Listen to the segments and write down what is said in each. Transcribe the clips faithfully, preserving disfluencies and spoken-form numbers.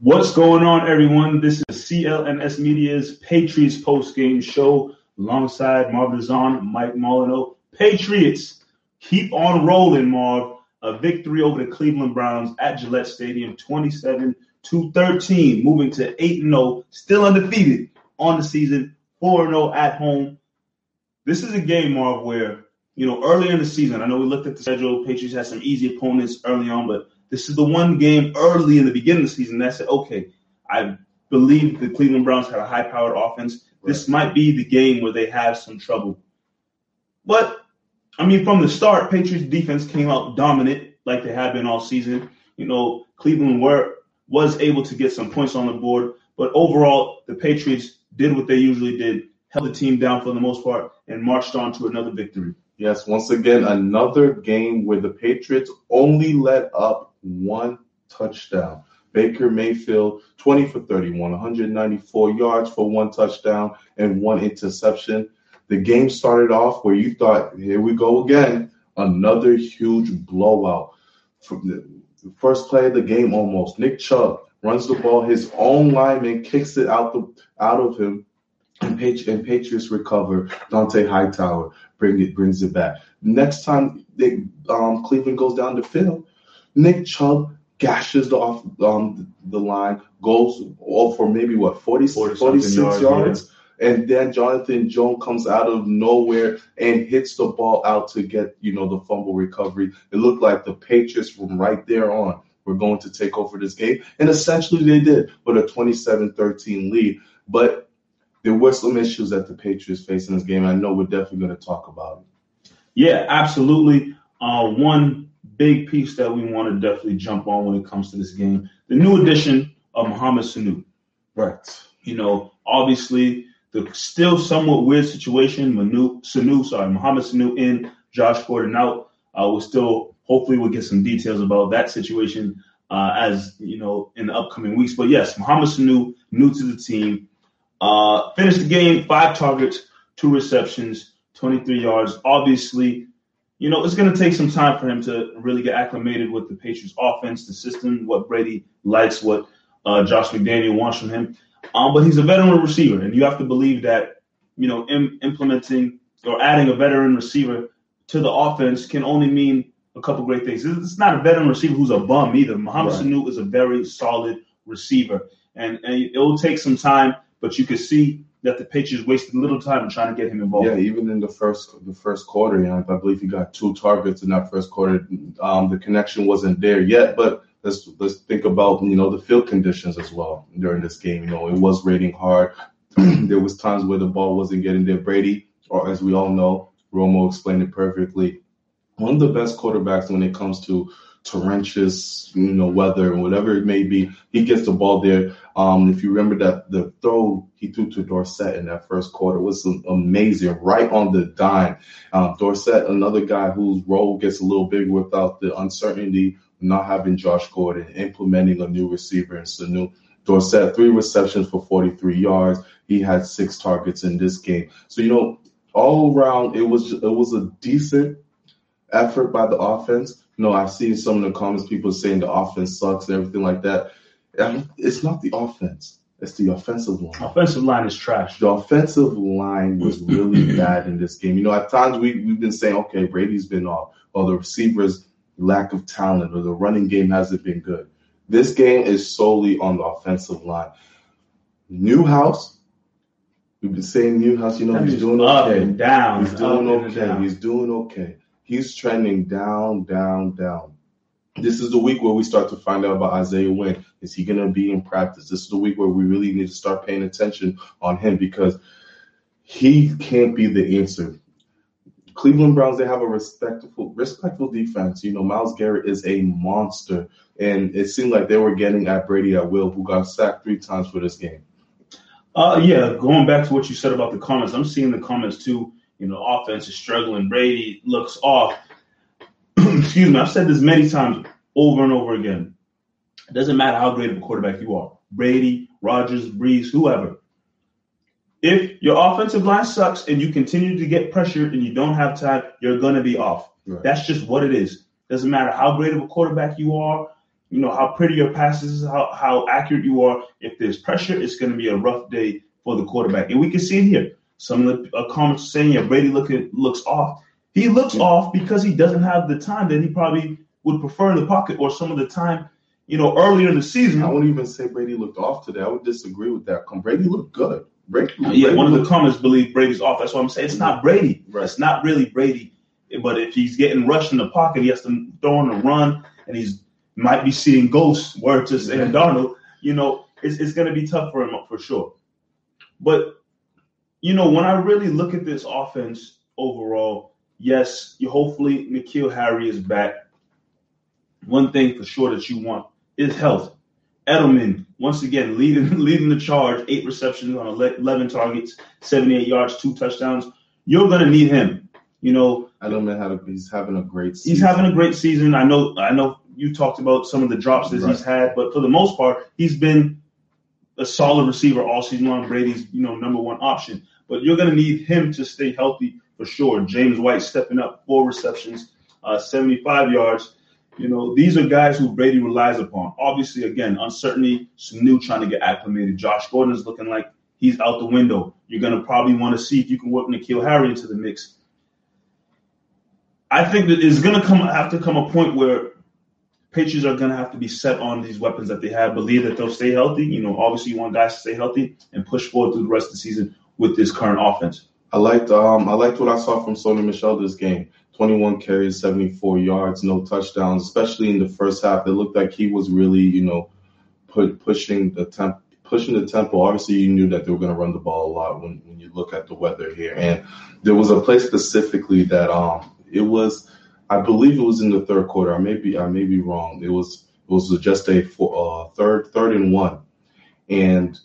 What's going on, everyone? This is C L N S Media's Patriots post-game show alongside Marv Dazan, Mike Molyneux. Patriots, keep on rolling, Marv. A victory over the Cleveland Browns at Gillette Stadium, twenty-seven to thirteen, moving to eight and oh, still undefeated on the season, four and oh at home. This is a game, Marv, where, you know, earlier in the season, I know we looked at the schedule, Patriots had some easy opponents early on, but this is the one game early in the beginning of the season that said, okay, I believe the Cleveland Browns had a high-powered offense. This might be the game where they have some trouble. But, I mean, from the start, Patriots defense came out dominant like they have been all season. You know, Cleveland were was able to get some points on the board. But overall, the Patriots did what they usually did, held the team down for the most part, and marched on to another victory. Yes, once again, another game where the Patriots only let up one touchdown. Baker Mayfield, twenty for thirty-one, one hundred ninety-four yards for one touchdown and one interception. The game started off where you thought, here we go again, another huge blowout. From the first play of the game almost, Nick Chubb runs the ball, his own lineman kicks it out the out of him, and, Patri- and Patriots recover. Dante Hightower bring it, brings it back. Next time they, um, Cleveland goes down the field, Nick Chubb gashes the off um, the line, goes all for maybe, what, forty, forty-six yards? yards. Yeah. And then Jonathan Jones comes out of nowhere and hits the ball out to get, you know, the fumble recovery. It looked like the Patriots from right there on were going to take over this game. And essentially they did with a twenty-seven thirteen lead. But there were some issues that the Patriots faced in this game. I know we're definitely going to talk about it. Yeah, absolutely. Uh, one... big piece that we want to definitely jump on when it comes to this game, the new addition of Mohamed Sanu. Right. You know, obviously, the still somewhat weird situation, Manu, Sanu, sorry, Mohamed Sanu in, Josh Gordon out. Uh, we'll still, hopefully, we'll get some details about that situation uh, as, you know, in the upcoming weeks. But, yes, Mohamed Sanu, new to the team. Uh, finished the game, five targets, two receptions, twenty-three yards. Obviously, you know, it's going to take some time for him to really get acclimated with the Patriots' offense, the system, what Brady likes, what uh, Josh McDaniel wants from him. Um, but he's a veteran receiver, and you have to believe that, you know, im- implementing or adding a veteran receiver to the offense can only mean a couple great things. It's not a veteran receiver who's a bum either. Mohamed right. Sanu is a very solid receiver, and, and it will take some time, but you can see that the Patriots wasted little time trying to get him involved. Yeah, even in the first the first quarter, you know, I believe he got two targets in that first quarter. Um, the connection wasn't there yet, but let's let's think about, you know, the field conditions as well during this game. You know, it was raining hard. There was times where the ball wasn't getting there. Brady, or as we all know, Romo explained it perfectly, one of the best quarterbacks when it comes to torrentious, you know, weather and whatever it may be, he gets the ball there. Um, if you remember that the throw he threw to Dorsett in that first quarter was amazing, right on the dime. Um, Dorsett, another guy whose role gets a little bigger without the uncertainty, not having Josh Gordon, implementing a new receiver in Sanu. Dorsett, three receptions for forty-three yards. He had six targets in this game. So, you know, all around, it was it was a decent effort by the offense. No, I've seen some of the comments, people saying the offense sucks and everything like that. I mean, it's not the offense. It's the offensive line. Offensive line is trash. The offensive line was really bad in this game. You know, at times we, we've been saying, okay, Brady's been off, or the receiver's lack of talent, or the running game hasn't been good. This game is solely on the offensive line. Newhouse, we've been saying Newhouse, you know, he's doing okay. He's doing okay. He's doing okay. He's doing okay. He's trending down, down, down. This is the week where we start to find out about Isaiah Wynn. Is he going to be in practice? This is the week where we really need to start paying attention on him because he can't be the answer. Cleveland Browns, they have a respectful, respectful defense. You know, Miles Garrett is a monster, and it seemed like they were getting at Brady at will, who got sacked three times for this game. Uh, yeah, going back to what you said about the comments, I'm seeing the comments too. You know, offense is struggling. Brady looks off. Excuse me. I've said this many times over and over again. It doesn't matter how great of a quarterback you are, Brady, Rodgers, Brees, whoever. If your offensive line sucks and you continue to get pressured and you don't have time, you're going to be off. Right. That's just what it is. Doesn't matter how great of a quarterback you are, you know, how pretty your passes, how, how accurate you are. If there's pressure, it's going to be a rough day for the quarterback. And we can see it here. Some of the comments saying, yeah, Brady look at, looks off. He looks yeah. off because he doesn't have the time that he probably would prefer in the pocket, or some of the time, you know, earlier in the season. I wouldn't even say Brady looked off today. I would disagree with that. Brady looked good. Brady, Brady yeah, one of the comments believe Brady's off. That's what I'm saying. It's not Brady. Right. It's not really Brady. But if he's getting rushed in the pocket, he has to throw on a run, and he's might be seeing ghosts, word to Sam Darnold. You know, it's, it's going to be tough for him for sure. But, you know, when I really look at this offense overall, yes, you hopefully N'Keal Harry is back. One thing for sure that you want is health. Edelman, once again, leading leading the charge, eight receptions on eleven targets, seventy-eight yards, two touchdowns. You're going to need him. You know, Edelman had a, he's having a great season. He's having a great season. I know I know you talked about some of the drops that right. he's had, but for the most part, he's been a solid receiver all season long. Brady's, you know, number one option. But you're going to need him to stay healthy for sure. James White stepping up, four receptions, uh, seventy-five yards. You know, these are guys who Brady relies upon. Obviously, again, uncertainty, some new trying to get acclimated. Josh Gordon is looking like he's out the window. You're going to probably want to see if you can work N'Keal Harry into the mix. I think that it's going to come have to come a point where Patriots are going to have to be set on these weapons that they have, believe that they'll stay healthy. You know, obviously you want guys to stay healthy and push forward through the rest of the season with this current offense. I liked um I liked what I saw from Sony Michel this game. twenty-one carries, seventy-four yards, no touchdowns, especially in the first half. It looked like he was really, you know, put, pushing the temp, pushing the tempo. Obviously, you knew that they were going to run the ball a lot when, when you look at the weather here. And there was a play specifically that um it was, I believe it was in the third quarter. I may be I may be wrong. It was it was just a four, uh, third third and one, and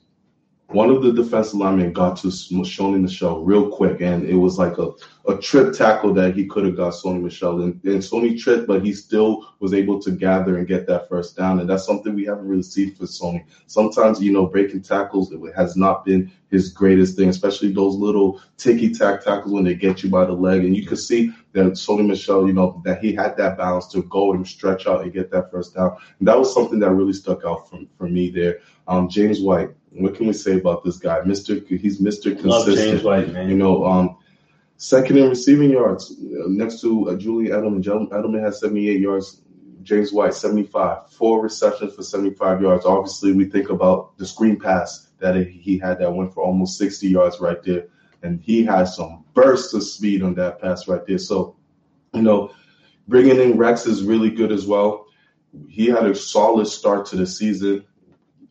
one of the defensive linemen got to Sony Michel real quick, and it was like a, a trip tackle that he could have got Sony Michel. And, and Sony tripped, but he still was able to gather and get that first down, and that's something we haven't really seen for Sony. Sometimes, you know, breaking tackles has not been his greatest thing, especially those little ticky-tack tackles when they get you by the leg. And you could see that Sony Michel, you know, that he had that balance to go and stretch out and get that first down. And that was something that really stuck out for, for me there. Um, James White. What can we say about this guy? Mister He's Mister Consistent. Love James White, man. You know, um, second in receiving yards next to uh, Julian Edelman. Edelman has seventy-eight yards. James White, seventy-five. Four receptions for seventy-five yards. Obviously, we think about the screen pass that he had that went for almost sixty yards right there. And he has some bursts of speed on that pass right there. So, you know, bringing in Rex is really good as well. He had a solid start to the season.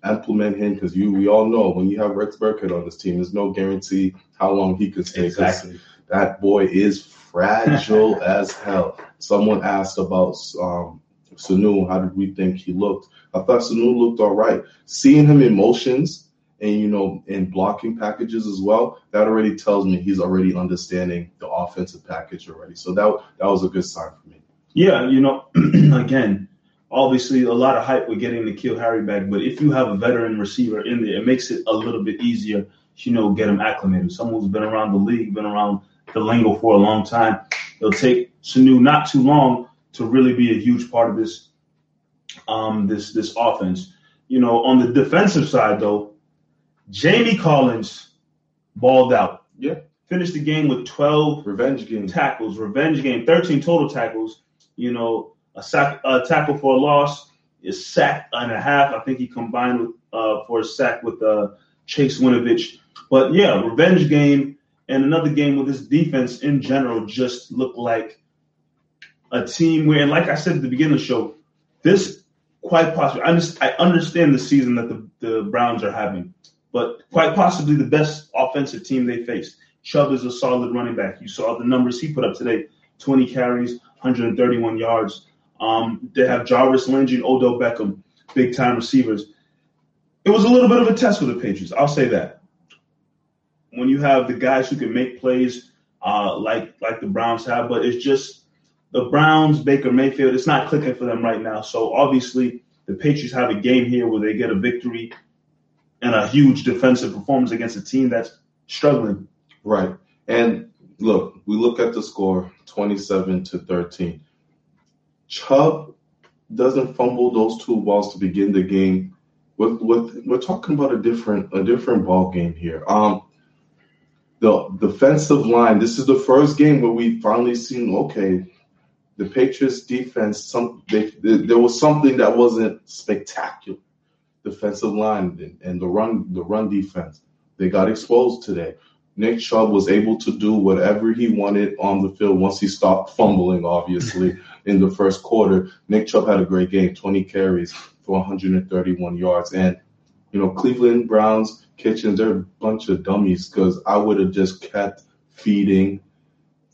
Implement him, because you we all know when you have Rex Burkhead on this team, there's no guarantee how long he could stay. Exactly. That boy is fragile as hell. Someone asked about um, Sanu, how did we think he looked? I thought Sanu looked all right. Seeing him in motions and, you know, in blocking packages as well, that already tells me he's already understanding the offensive package already. So that that was a good sign for me. Yeah, you know, again, obviously, a lot of hype with getting N'Keal Harry back, but if you have a veteran receiver in there, it makes it a little bit easier, you know, get him acclimated. Someone who's been around the league, been around the lingo for a long time, it'll take Sanu not too long to really be a huge part of this, um, this this offense. You know, on the defensive side, though, Jamie Collins balled out. Yeah, finished the game with twelve revenge game tackles, revenge game, thirteen total tackles. You know. A, sack, a tackle for a loss, is sack and a half. I think he combined with, uh, for a sack with uh, Chase Winovich. But, yeah, revenge game and another game where this defense in general just looked like a team where, and like I said at the beginning of the show, this quite possibly, I, just, I understand the season that the, the Browns are having, but quite possibly the best offensive team they faced. Chubb is a solid running back. You saw the numbers he put up today, twenty carries, one hundred thirty-one yards. Um, they have Jarvis Landry and Odell Beckham, big-time receivers. It was a little bit of a test for the Patriots. I'll say that. When you have the guys who can make plays uh, like like the Browns have, but it's just the Browns, Baker Mayfield, it's not clicking for them right now. So, obviously, the Patriots have a game here where they get a victory and a huge defensive performance against a team that's struggling. Right. And, look, we look at the score, twenty-seven to thirteen. Chubb doesn't fumble those two balls to begin the game. With, with, we're talking about a different a different ball game here. Um, the defensive line, this is the first game where we finally seen, okay, the Patriots defense, some they, they, there was something that wasn't spectacular. Defensive line and, and the run the run defense, they got exposed today. Nick Chubb was able to do whatever he wanted on the field once he stopped fumbling, obviously, in the first quarter. Nick Chubb had a great game, twenty carries for one hundred thirty-one yards. And, you know, Cleveland Browns, Kitchens, they're a bunch of dummies because I would have just kept feeding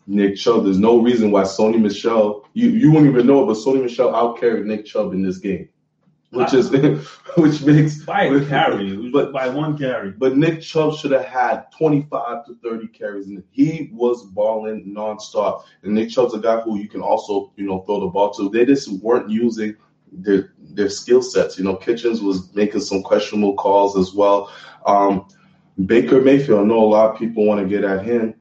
Nick Chubb. There's no reason why Sony Michel, you, you wouldn't even know it, but Sony Michel outcarried Nick Chubb in this game. Which is which makes by a carry, but by one carry. But Nick Chubb should have had twenty-five to thirty carries, and he was balling nonstop. And Nick Chubb's a guy who you can also, you know, throw the ball to. They just weren't using their their skill sets. You know, Kitchens was making some questionable calls as well. Um, Baker Mayfield, I know a lot of people want to get at him.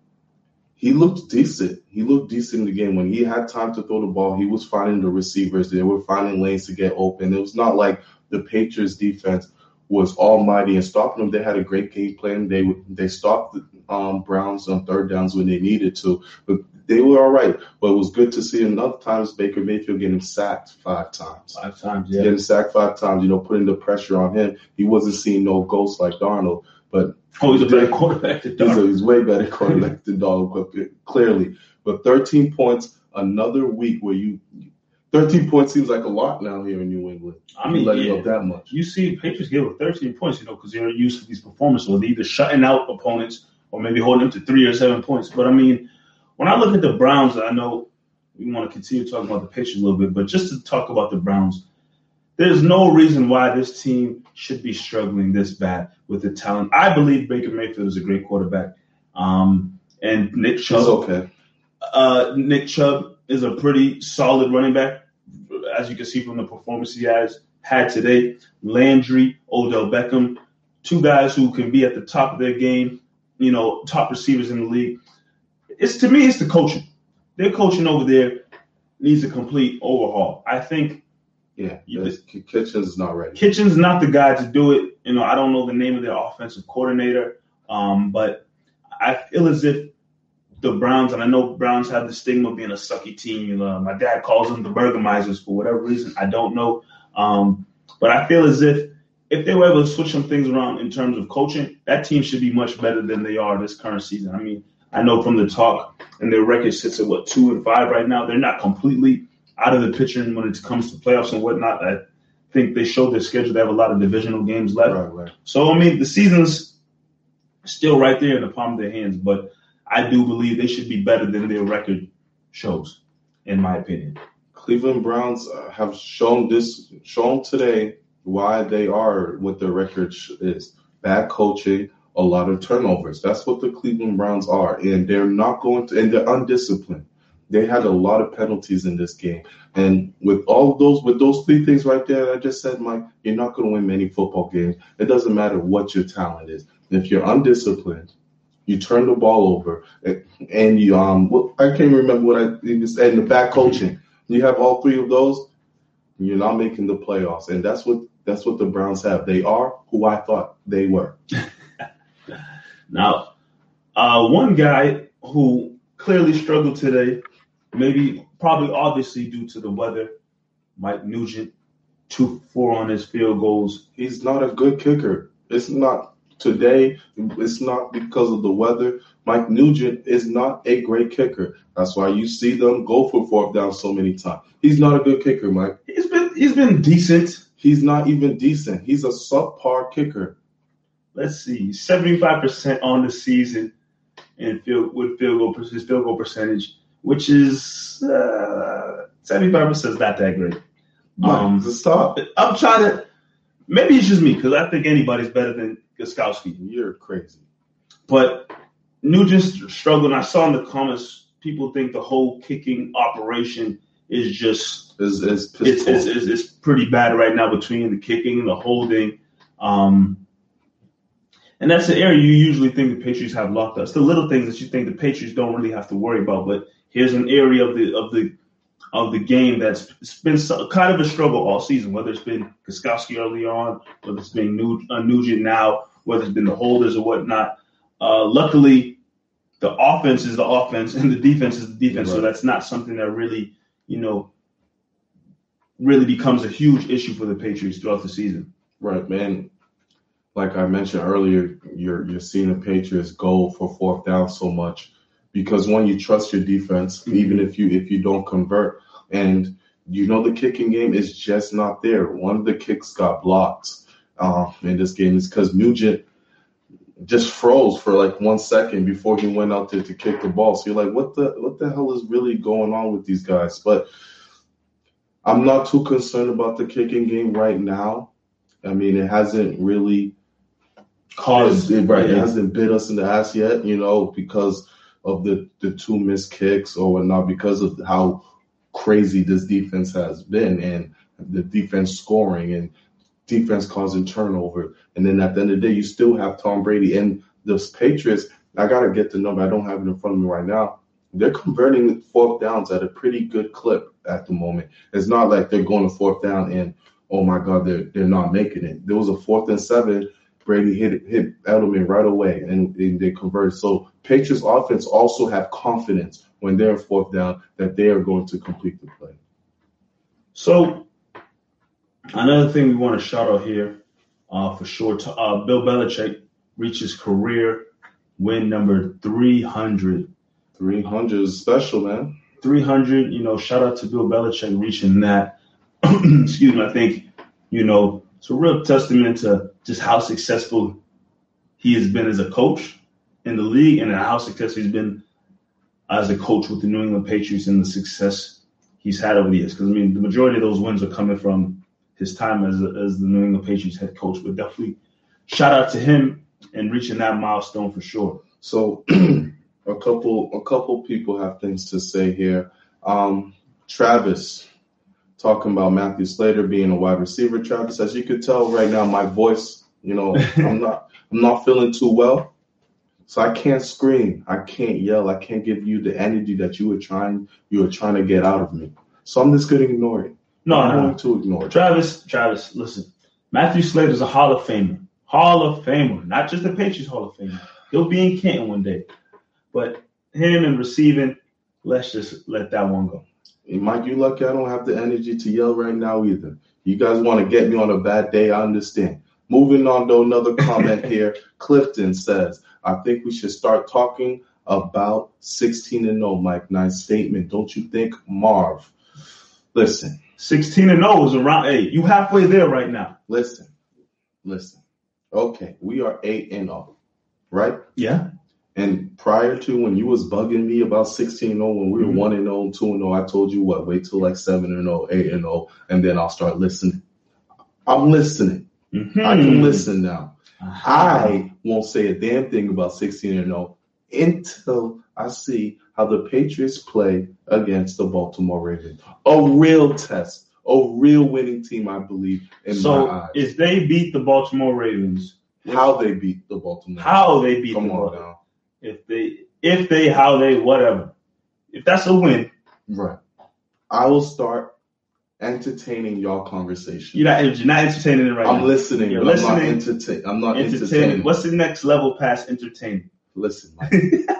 He looked decent. He looked decent in the game. When he had time to throw the ball, he was finding the receivers. They were finding lanes to get open. It was not like the Patriots' defense was almighty and stopping them. They had a great game plan. They they stopped the um, Browns on third downs when they needed to. But they were all right. But it was good to see enough times Baker Mayfield getting sacked five times. Five times, yeah. Getting sacked five times, you know, putting the pressure on him. He wasn't seeing no ghosts like Darnold. But oh, he's a better quarterback than Darnold. He's, a, he's way better quarterback than Darnold, clearly. But thirteen points, another week where you – thirteen points seems like a lot now here in New England. I mean, letting yeah. up that much. You see Patriots give up thirteen points, you know, because they're used to these performances. Or they're either shutting out opponents or maybe holding them to three or seven points. But, I mean, when I look at the Browns, I know we want to continue talking about the Patriots a little bit, but just to talk about the Browns, there's no reason why this team should be struggling this bad with the talent. I believe Baker Mayfield is a great quarterback. Um, and Nick Chubb, okay. uh, Nick Chubb is a pretty solid running back, as you can see from the performance he has had today. Landry, Odell Beckham, two guys who can be at the top of their game, you know, top receivers in the league. It's to me, it's the coaching. Their coaching over there needs a complete overhaul. I think. Yeah, Kitchens is not ready. Kitchens is not the guy to do it. You know, I don't know the name of their offensive coordinator, um, but I feel as if the Browns, and I know Browns have the stigma of being a sucky team. You know, my dad calls them the Burgermizers for whatever reason. I don't know. Um, but I feel as if if they were able to switch some things around in terms of coaching, that team should be much better than they are this current season. I mean, I know from the talk, and their record sits at, what, two and five right now. They're not completely – out of the picture when it comes to playoffs and whatnot. I think they showed their schedule. They have a lot of divisional games left. Right, right. So, I mean, the season's still right there in the palm of their hands, but I do believe they should be better than their record shows, in my opinion. Cleveland Browns have shown this, shown today why they are what their record is. Bad coaching, a lot of turnovers. That's what the Cleveland Browns are, and they're not going to, and they're undisciplined. They had a lot of penalties in this game. And with all those with those three things right there, I just said, Mike, you're not going to win many football games. It doesn't matter what your talent is. If you're undisciplined, you turn the ball over, and you um, I can't remember what I even said, and the back coaching. You have all three of those, you're not making the playoffs. And that's what that's what the Browns have. They are who I thought they were. Now, uh, one guy who clearly struggled today, maybe, probably, obviously, due to the weather. Mike Nugent, two for four on his field goals. He's not a good kicker. It's not today. It's not because of the weather. Mike Nugent is not a great kicker. That's why you see them go for fourth down so many times. He's not a good kicker, Mike. He's been he's been decent. He's not even decent. He's a subpar kicker. Let's see, seventy-five percent on the season. and field with field goal his field goal percentage, which is uh, seventy-five percent is not that great. Um, stop. I'm trying to. Maybe it's just me because I think anybody's better than Gostkowski. You're crazy. But Nugent's struggling. I saw in the comments people think the whole kicking operation is just is is it's, it's, it's, it's pretty bad right now between the kicking and the holding. Um, and that's the area you usually think the Patriots have locked up. It's the little things that you think the Patriots don't really have to worry about. But here's an area of the of the of the game that's been kind of a struggle all season, whether it's been Gostkowski early on, whether it's been Nugent now, whether it's been the holders or whatnot. Uh, luckily, the offense is the offense and the defense is the defense, right. So that's not something that really, you know, really becomes a huge issue for the Patriots throughout the season. Right, man. Like I mentioned earlier, you're you're seeing the Patriots go for fourth down so much because one, you trust your defense, mm-hmm. even if you if you don't convert, and you know the kicking game is just not there. One of the kicks got blocked uh, in this game is because Nugent just froze for like one second before he went out there to kick the ball. So you're like, what the what the hell is really going on with these guys? But I'm not too concerned about the kicking game right now. I mean, it hasn't really caused it, right? Yeah. It hasn't bit us in the ass yet, you know, because of the, the two missed kicks or whatnot, because of how crazy this defense has been and the defense scoring and defense causing turnover. And then at the end of the day, you still have Tom Brady and the Patriots. I got to get the number. I don't have it in front of me right now. They're converting fourth downs at a pretty good clip at the moment. It's not like they're going to fourth down and, oh, my God, they're, they're not making it. There was a fourth and seven. Brady hit hit Edelman right away, and, and they converted. So Patriots offense also have confidence when they're fourth down that they are going to complete the play. So another thing we want to shout out here uh, for sure, to, uh, Bill Belichick reaches career win number three hundred. three hundred is special, man. three hundred, you know, shout out to Bill Belichick reaching that. Excuse me, I think, you know, it's a real testament to just how successful he has been as a coach in the league and how successful he's been as a coach with the New England Patriots and the success he's had over the years. Because, I mean, the majority of those wins are coming from his time as, a, as the New England Patriots head coach. But definitely shout out to him and reaching that milestone for sure. So a couple a couple people have things to say here. Um, Travis. Talking about Matthew Slater being a wide receiver, Travis. As you could tell right now, my voice, you know, I'm not, I'm not feeling too well, so I can't scream, I can't yell, I can't give you the energy that you were trying, you were trying to get out of me. So I'm just gonna ignore it. No, I'm no. going to ignore it. Travis, Travis, listen, Matthew Slater's a Hall of Famer, Hall of Famer, not just the Patriots Hall of Famer. He'll be in Canton one day, but him and receiving, let's just let that one go. And Mike, you lucky I don't have the energy to yell right now either. You guys want to get me on a bad day, I understand. Moving on to another comment here. Clifton says, I think we should start talking about sixteen and oh, Mike. Nice statement. Don't you think, Marv? Listen. sixteen and oh is around eight. You halfway there right now. Listen. Listen. Okay. We are eight and oh, right? Yeah. And prior to when you was bugging me about sixteen and oh, when we were mm-hmm. one and oh, two and oh, I told you what, wait till like seven and oh, eight and oh, and then I'll start listening. I'm listening. Mm-hmm. I can listen now. Uh-huh. I won't say a damn thing about sixteen and oh until I see how the Patriots play against the Baltimore Ravens. A real test, a real winning team, I believe, in so my eyes. So if they beat the Baltimore Ravens. How they beat the Baltimore How Ravens. they beat Come the Baltimore Ravens. If they, if they, how they, whatever. If that's a win. Right. I will start entertaining y'all conversation. You're not, you're not entertaining it right I'm now. Listening, you're listening. I'm listening. Enterta- I'm not entertaining. entertaining. What's the next level past entertaining? Listen, Mike.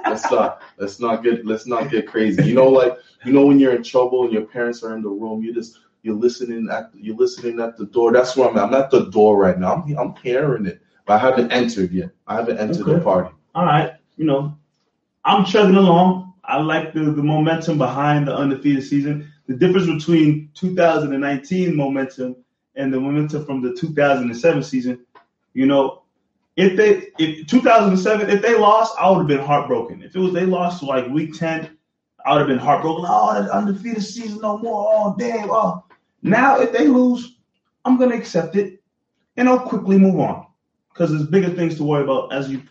let's not, let's not get, let's not get crazy. You know, like, you know, when you're in trouble and your parents are in the room, you just, you're listening at, you're listening at the door. That's where I'm at. I'm at the door right now. I'm, I'm hearing it, but I haven't entered yet. I haven't entered okay. the party. All right. You know, I'm chugging along. I like the, the momentum behind the undefeated season. The difference between two thousand nineteen momentum and the momentum from the two thousand seven season, you know, If they, if two thousand seven, if they lost, I would have been heartbroken. If it was they lost to like week ten, I would have been heartbroken. Oh, that undefeated season no more. Oh, damn. Oh. Now, if they lose, I'm going to accept it, and I'll quickly move on because there's bigger things to worry about as you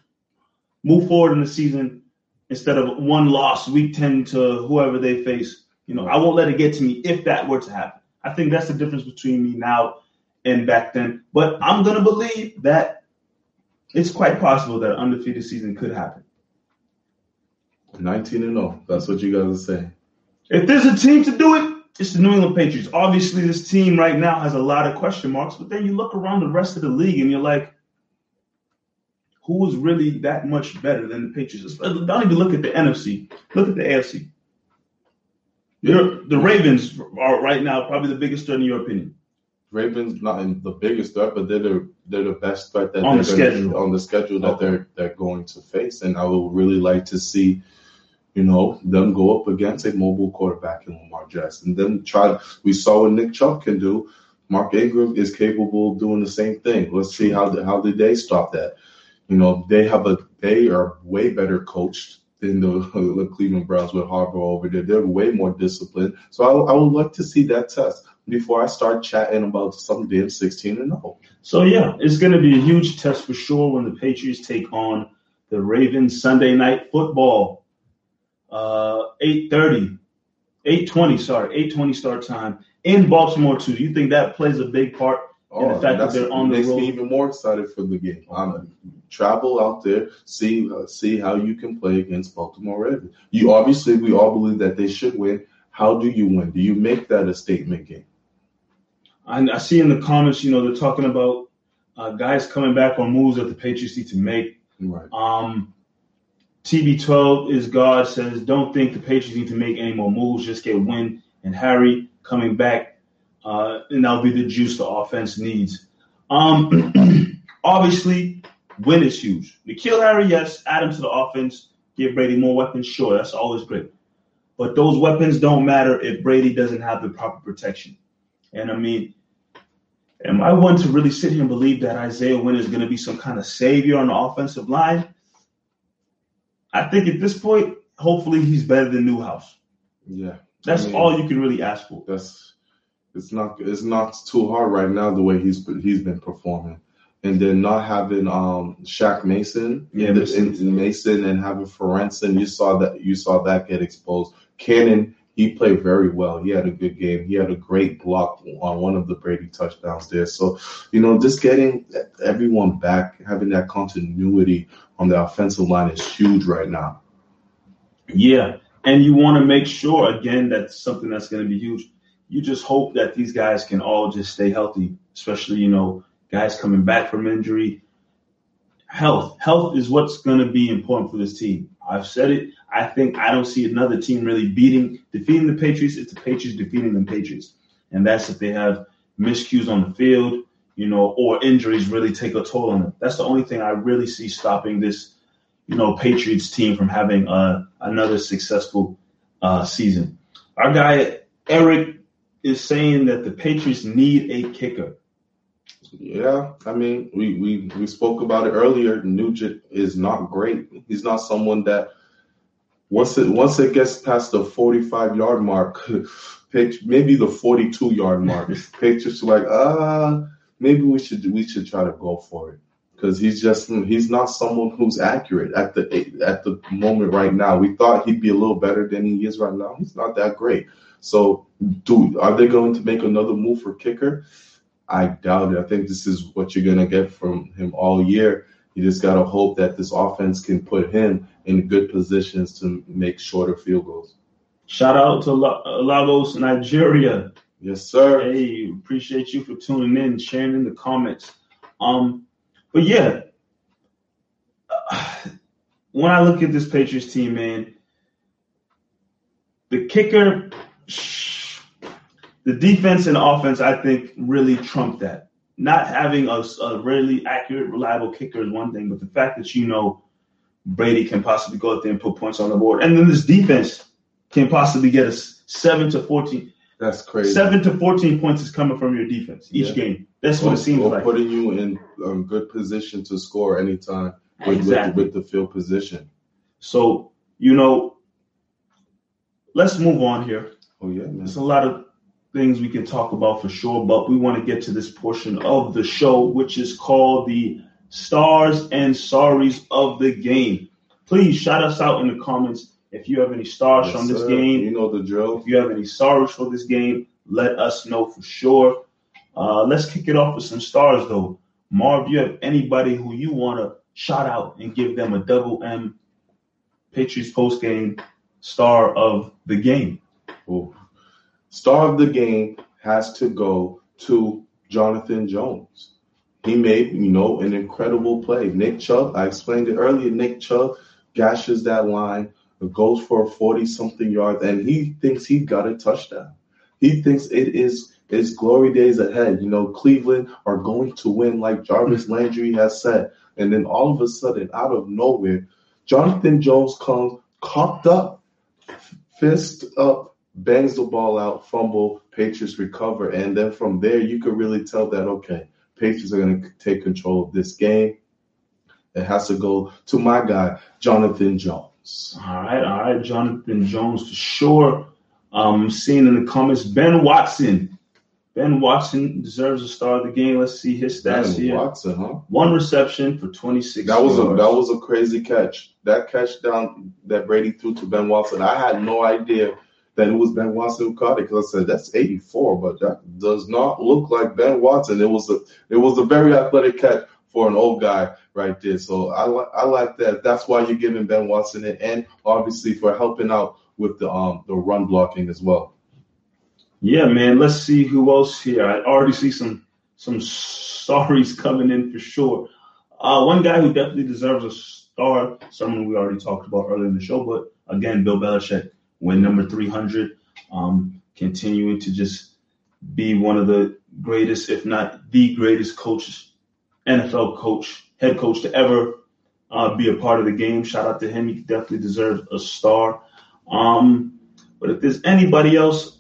move forward in the season instead of one loss week ten to whoever they face. You know, I won't let it get to me if that were to happen. I think that's the difference between me now and back then. But I'm going to believe that it's quite possible that an undefeated season could happen. nineteen and oh. That's what you guys are saying. If there's a team to do it, it's the New England Patriots. Obviously, this team right now has a lot of question marks, but then you look around the rest of the league and you're like, who is really that much better than the Patriots? Don't even look at the N F C. Look at the A F C. You're, the Ravens are right now probably the biggest threat in your opinion. Ravens not in the biggest threat, but they're the, they're the best threat that on they're the schedule to, on the schedule that okay. they're they're going to face, and I would really like to see, you know, them go up against a mobile quarterback in Lamar Jackson. Then try. We saw what Nick Chubb can do. Mark Ingram is capable of doing the same thing. Let's see how the, how did they stop that. You know, they have a they are way better coached than the, the Cleveland Browns with Harbaugh over there. They're way more disciplined. So I, I would like to see that test before I start chatting about some damn sixteen and oh. So, yeah, it's going to be a huge test for sure when the Patriots take on the Ravens Sunday Night Football. Uh, eight thirty, eight twenty, sorry, eight twenty start time in Baltimore, too. Do you think that plays a big part in oh, the fact that they're on the road? It makes me even more excited for the game. I'm, travel out there, see uh, see how you can play against Baltimore Ravens. You obviously, we all believe that they should win. How do you win? Do you make that a statement game? And I see in the comments, you know, they're talking about uh, guys coming back on moves that the Patriots need to make. Right. Um, T B twelve is God says, don't think the Patriots need to make any more moves. Just get Wynn and Harry coming back, uh, and that'll be the juice the offense needs. Um, obviously, Wynn is huge. N'Keal Harry, yes, add him to the offense. Give Brady more weapons, sure, that's always great. But those weapons don't matter if Brady doesn't have the proper protection. And, I mean, am I one to really sit here and believe that Isaiah Wynn is going to be some kind of savior on the offensive line? I think at this point, hopefully he's better than Newhouse. Yeah. That's I mean, all you can really ask for. That's it's not it's not too hard right now the way he's he's been performing. And then not having um, Shaq Mason, yeah, and Mason. And, and Mason and having Ferentsen, you saw that you saw that get exposed. Cannon, he played very well. He had a good game. He had a great block on one of the Brady touchdowns there. So, you know, just getting everyone back, having that continuity on the offensive line is huge right now. Yeah, and you want to make sure, again, that's something that's going to be huge. You just hope that these guys can all just stay healthy, especially, you know, guys coming back from injury. Health. Health is what's going to be important for this team. I've said it. I think I don't see another team really beating, defeating the Patriots. It's the Patriots defeating the Patriots. And that's if they have miscues on the field, you know, or injuries really take a toll on them. That's the only thing I really see stopping this, you know, Patriots team from having uh, another successful uh, season. Our guy Eric is saying that the Patriots need a kicker. Yeah, I mean, we, we, we spoke about it earlier. Nugent is not great. He's not someone that once it once it gets past the forty-five-yard mark, maybe the forty-two-yard mark, Patriots are like, ah, uh, maybe we should we should try to go for it because he's just he's not someone who's accurate at the at the moment right now. We thought he'd be a little better than he is right now. He's not that great. So, dude, are they going to make another move for kicker? I doubt it. I think this is what you're going to get from him all year. You just got to hope that this offense can put him in good positions to make shorter field goals. Shout out to Lagos, Nigeria. Yes, sir. Hey, appreciate you for tuning in, sharing in the comments. Um, but, yeah, when I look at this Patriots team, man, the kicker sh- – the defense and offense, I think, really trump that. Not having a, a really accurate, reliable kicker is one thing, but the fact that you know Brady can possibly go out there and put points on the board, and then this defense can possibly get us seven to fourteen. That's crazy. Seven to fourteen points is coming from your defense each yeah. game. That's what or, it seems or like. Or putting you in um, good position to score anytime with, exactly. with, with the field position. So, you know, let's move on here. Oh, yeah, man. There's a lot of things we can talk about for sure, but we want to get to this portion of the show, which is called the Stars and Sorries of the Game. Please shout us out in the comments if you have any stars yes, from this sir. game. You know the drill. If you have any sorrows for this game, let us know for sure. Uh, let's kick it off with some stars, though. Marv, you have anybody who you want to shout out and give them a double M Patriots postgame star of the game? Ooh. Star of the game has to go to Jonathan Jones. He made, you know, an incredible play. Nick Chubb, I explained it earlier, Nick Chubb gashes that line, goes for a forty-something yards, and he thinks he got a touchdown. He thinks it is it's glory days ahead. You know, Cleveland are going to win like Jarvis Landry has said. And then all of a sudden, out of nowhere, Jonathan Jones comes, cocked up, fist up, bangs the ball out, fumble, Patriots recover. And then from there, you could really tell that, okay, Patriots are going to take control of this game. It has to go to my guy, Jonathan Jones. All right, all right, Jonathan Jones for sure. Um, seeing in the comments, Ben Watson. Ben Watson deserves a star of the game. Let's see his stats ben here. Watson, huh? One reception for twenty-six that was yards. A, that was a crazy catch. That catch down that Brady threw to Ben Watson, I had no idea that it was Ben Watson who caught it, because I said, that's eighty-four, but that does not look like Ben Watson. It was a it was a very athletic catch for an old guy right there. So I, li- I like that. That's why you're giving Ben Watson it, and obviously for helping out with the um the run blocking as well. Yeah, man. Let's see who else here. I already see some some stories coming in for sure. Uh, one guy who definitely deserves a star, someone we already talked about earlier in the show, but again, Bill Belichick. Win number three hundred, um, continuing to just be one of the greatest, if not the greatest coach, N F L coach, head coach to ever uh, be a part of the game. Shout out to him. He definitely deserves a star. Um, but if there's anybody else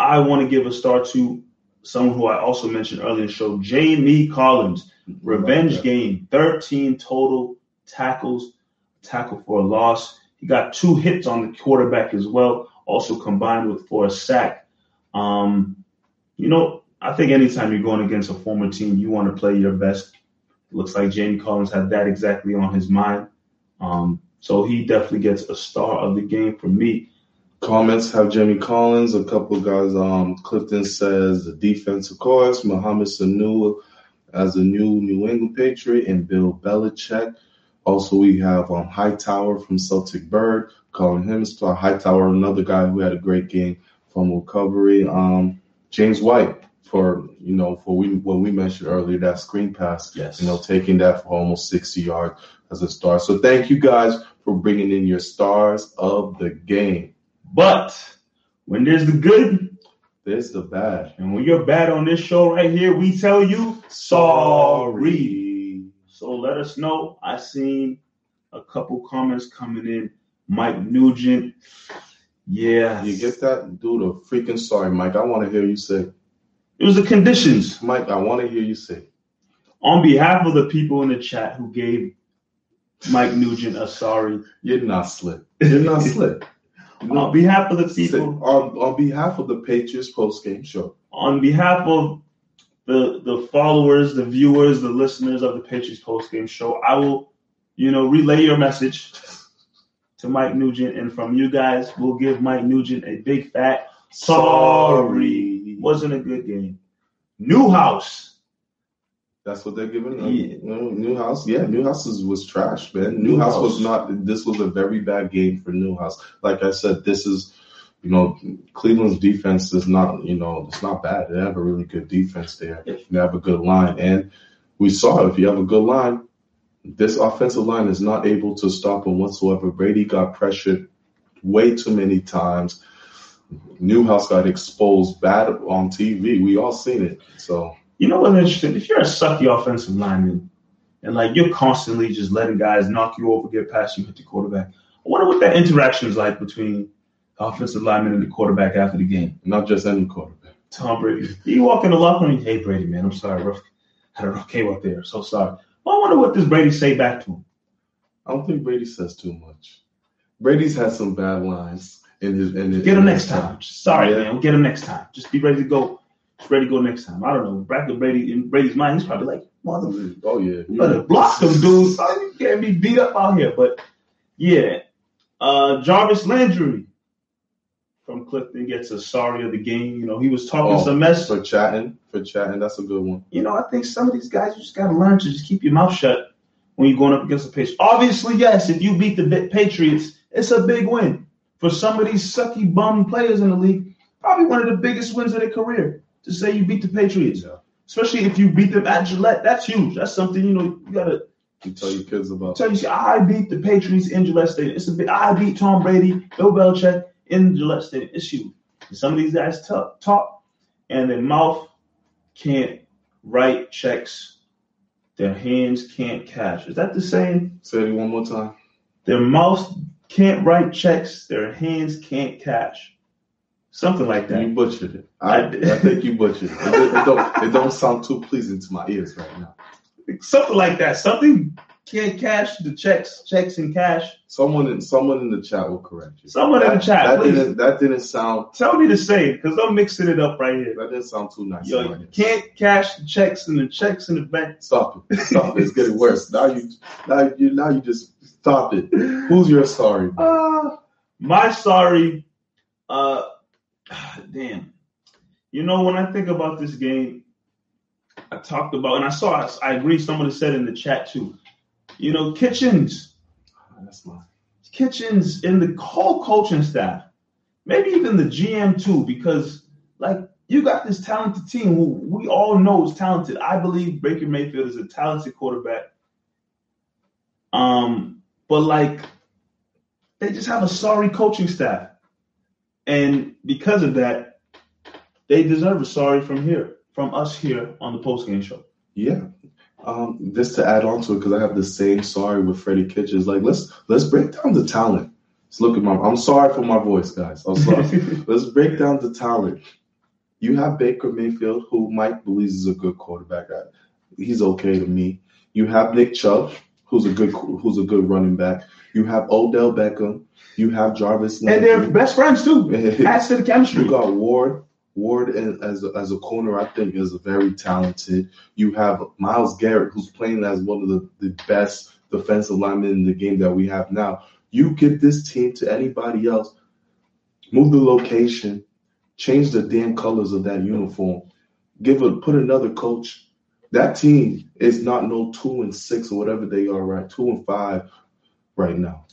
I want to give a star to, someone who I also mentioned earlier in the show, Jamie Collins, revenge yeah. game, thirteen total tackles, tackle for a loss. He got two hits on the quarterback as well, also combined with for a sack. Um, you know, I think anytime you're going against a former team, you want to play your best. It looks like Jamie Collins had that exactly on his mind. Um, so he definitely gets a star of the game for me. Comments have Jamie Collins. A couple of guys, um, Clifton says the defense, of course, Mohamed Sanu as a new New England Patriot, and Bill Belichick. Also, we have um, Hightower from Celtic Bird, calling him a star. Hightower, another guy who had a great game from recovery. Um, James White for, you know, for we what we mentioned earlier, that screen pass. Yes. You know, taking that for almost sixty yards as a star. So thank you guys for bringing in your stars of the game. But when there's the good, there's the bad. And when you're bad on this show right here, we tell you, sorry. So let us know. I seen a couple comments coming in. Mike Nugent. Yeah. You get that? Dude, a freaking sorry, Mike. I want to hear you say. It was the conditions. Mike, I want to hear you say. On behalf of the people in the chat who gave Mike Nugent a sorry. You're not slick. You're not slick. You're not on behalf of the people. On, on behalf of the Patriots postgame show. On behalf of The the followers, the viewers, the listeners of the Patriots postgame show, I will, you know, relay your message to Mike Nugent. And from you guys, we'll give Mike Nugent a big fat sorry. Wasn't a good game. Newhouse. That's what they're giving up. Yeah. Newhouse, yeah, Newhouse is, was trash, man. Newhouse House. was not – this was a very bad game for Newhouse. Like I said, this is – you know, Cleveland's defense is not, you know, it's not bad. They have a really good defense there. They have a good line. And we saw if you have a good line, this offensive line is not able to stop them whatsoever. Brady got pressured way too many times. Newhouse got exposed bad on T V. We all seen it. So, you know what's interesting? If you're a sucky offensive lineman and, like, you're constantly just letting guys knock you over, get past you, hit the quarterback, I wonder what that interaction is like between – offensive lineman and the quarterback after the game. Not just any quarterback. Tom Brady. You walk in the locker room, hey, Brady, man, I'm sorry. Rough, had a rough game up there. So sorry. Well, I wonder what does Brady say back to him. I don't think Brady says too much. Brady's had some bad lines. In his, in his, get him in next time. time. Sorry, yeah. man. Get him next time. Just be ready to go. Just ready to go next time. I don't know. Back to Brady, in Brady's mind, he's probably like, motherfucker. Oh, yeah. You better block them, dude. Sorry, you can't be beat up out here. But, yeah. Uh, Jarvis Landry from Clifton gets a sorry of the game. You know, he was talking oh, some mess. For chatting. For chatting. That's a good one. You know, I think some of these guys, you just got to learn to just keep your mouth shut when you're going up against the Patriots. Obviously, yes, if you beat the Patriots, it's a big win. For some of these sucky bum players in the league, probably one of the biggest wins of their career to say you beat the Patriots. Yeah. Especially if you beat them at Gillette. That's huge. That's something, you know, you got to you tell your kids about. Tell you, I beat the Patriots in Gillette Stadium. It's a big, I beat Tom Brady, Bill Belichick in Gillette Stadium. It's huge. And some of these guys talk, talk and their mouth can't write checks. Their hands can't cash. Is that the saying? Say it one more time. Their mouth can't write checks, their hands can't cash. Something like that. You butchered it. I, I think you butchered it. It, it, don't, it don't sound too pleasing to my ears right now. Something like that. Something can't cash the checks, checks and cash. Someone in someone in the chat will correct you. Someone that, in the chat, that please. Didn't, that didn't sound... Tell me to say it, because I'm mixing it up right here. That didn't sound too nice. Yo, right you here. Can't cash the checks and the checks in the bank. Stop it. Stop it. It's getting worse. Now you, now you, now you just... Stop it. Who's your sorry? Uh, my sorry, uh, damn. You know, when I think about this game, I talked about, and I saw, I agree, somebody said in the chat too, you know, Kitchens. That's mine. Kitchens in the whole coaching staff, maybe even the G M too, because, like, you got this talented team who we all know is talented. I believe Baker Mayfield is a talented quarterback. Um. But, like, they just have a sorry coaching staff. And because of that, they deserve a sorry from here, from us here on the postgame show. Yeah. Um, just to add on to it, because I have the same sorry with Freddie Kitchens. Like, let's let's break down the talent. Let's look at my – I'm sorry for my voice, guys. I'm sorry. Let's break down the talent. You have Baker Mayfield, who Mike believes is a good quarterback. He's okay to me. You have Nick Chubb. Who's a good who's a good running back? You have Odell Beckham. You have Jarvis Landry. And they're best friends too. As to the chemistry. You got Ward. Ward as a, as a corner, I think, is a very talented. You have Miles Garrett, who's playing as one of the, the best defensive linemen in the game that we have now. You give this team to anybody else, move the location, change the damn colors of that uniform, give a put another coach. That team is not no two and six or whatever they are, right? Two and five right now.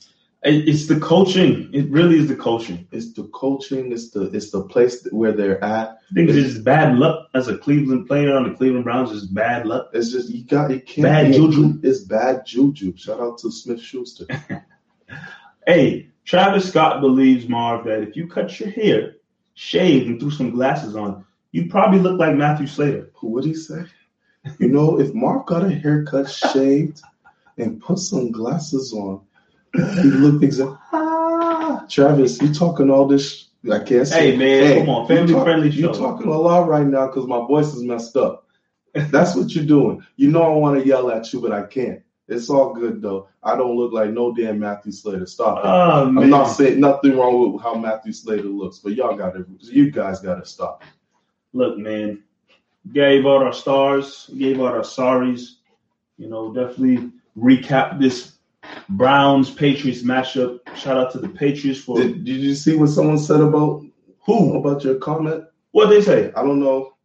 It's the coaching. It really is the coaching. It's the coaching. It's the it's the place where they're at. I think it's, it's just bad luck as a Cleveland player on the Cleveland Browns. It's bad luck. It's just you got it can't bad be juju. It's bad juju. Shout out to Smith Schuster. Hey, Travis Scott believes, Marv, that if you cut your hair, shaved, and threw some glasses on, you'd probably look like Matthew Slater. What did he say? You know, if Mark got a haircut, shaved, and put some glasses on, he looked exactly. Ah, Travis, you talking all this? Sh- I can't say. Hey, man, hey, come on, family talk- friendly show. You're talking a lot right now because my voice is messed up. That's what you're doing. You know, I want to yell at you, but I can't. It's all good though. I don't look like no damn Matthew Slater. Stop it. Oh, I'm man. Not saying nothing wrong with how Matthew Slater looks, but y'all got to. You guys got to stop it. Look, man. Gave out our stars, gave out our sorries. You know, definitely recap this Browns-Patriots matchup. Shout out to the Patriots for. Did, did you see what someone said about who? About your comment? What did they say? I don't know.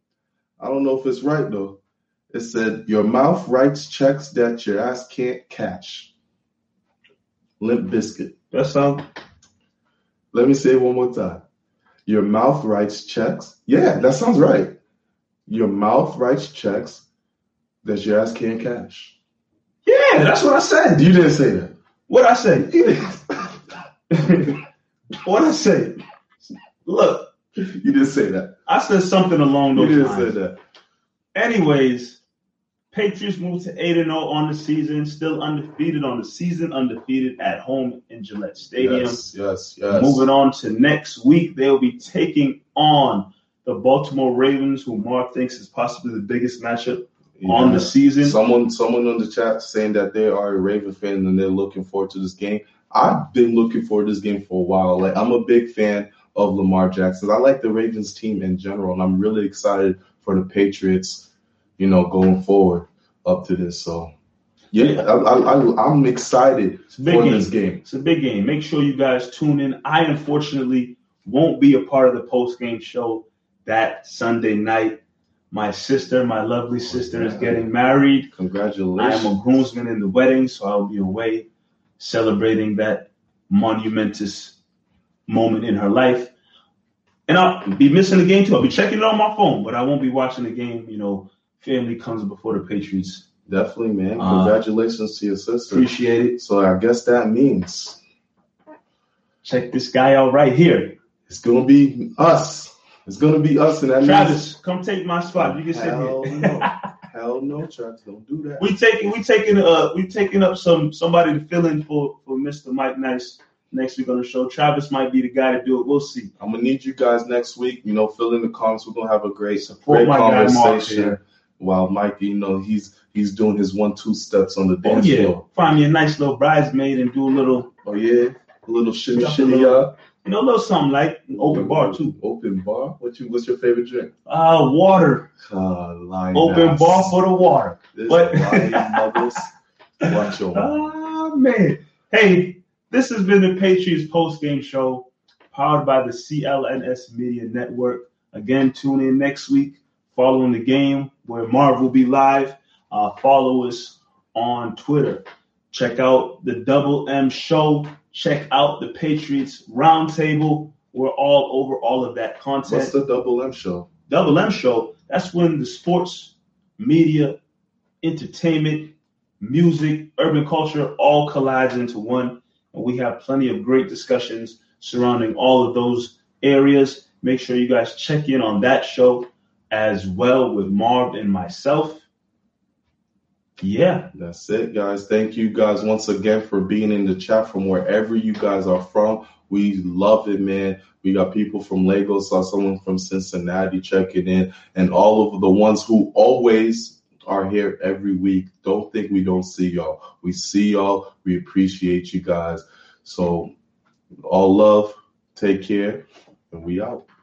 I don't know if it's right though. It said your mouth writes checks that your ass can't cash. Limp Biscuit. That sound. Let me say it one more time. Your mouth writes checks. Yeah, that sounds right. Your mouth writes checks that your ass can't cash. Yeah, that's what I said. You didn't say that. What I say? What I say? Look. You didn't say that. I said something along those lines. You didn't lines. Say that. Anyways, Patriots moved to eight and oh on the season, still undefeated on the season, undefeated at home in Gillette Stadium. Yes, yes, yes. Moving on to next week, they'll be taking on the the Baltimore Ravens, who Mark thinks is possibly the biggest matchup yeah. on the season. Someone someone on the chat saying that they are a Raven fan and they're looking forward to this game. I've been looking forward to this game for a while. Like, I'm a big fan of Lamar Jackson. I like the Ravens team in general, and I'm really excited for the Patriots, you know, going forward up to this. So, yeah, I, I, I, I'm excited for game. this game. It's a big game. Make sure you guys tune in. I, unfortunately, won't be a part of the post-game show that Sunday night. My sister, my lovely sister, is getting married. Congratulations. I am a groomsman in the wedding, so I'll be away celebrating that monumentous moment in her life. And I'll be missing the game, too. I'll be checking it on my phone, but I won't be watching the game. You know, family comes before the Patriots. Definitely, man. Congratulations uh, to your sister. Appreciate it. So I guess that means check this guy out right here. It's going to be us. It's going to be us. And that Travis, means, come take my spot. You can sit hell here. No. Hell no, Travis. Don't do that. We taking we taking uh we taking up some somebody to fill in for, for Mister Mike Nice. Next week on the show, Travis might be the guy to do it. We'll see. I'm gonna need you guys next week. You know, fill in the comments. We're gonna have a great, great conversation. While Mike, you know, he's he's doing his one-two steps on the dance floor. Oh, yeah. Find me a nice little bridesmaid and do a little. Oh yeah, a little shimmy shimmy up. You know, a little something like an open bar too. Open bar. What you? What's your favorite drink? Uh water. Uh, line open ass. Bar for the water. This but bubbles. Watch your. Oh man. Hey. This has been the Patriots post-game show, powered by the C L N S Media Network. Again, tune in next week following the game where Marv will be live. Uh, follow us on Twitter. Check out the Double M Show. Check out the Patriots Roundtable. We're all over all of that content. What's the Double M Show? Double M Show, that's when the sports, media, entertainment, music, urban culture all collides into one. And we have plenty of great discussions surrounding all of those areas. Make sure you guys check in on that show as well with Marv and myself. Yeah. That's it, guys. Thank you guys once again for being in the chat from wherever you guys are from. We love it, man. We got people from Lagos, saw someone from Cincinnati checking in, and all of the ones who always are here every week. Don't think we don't see y'all. We see y'all. We appreciate you guys. So all love. Take care. And we out.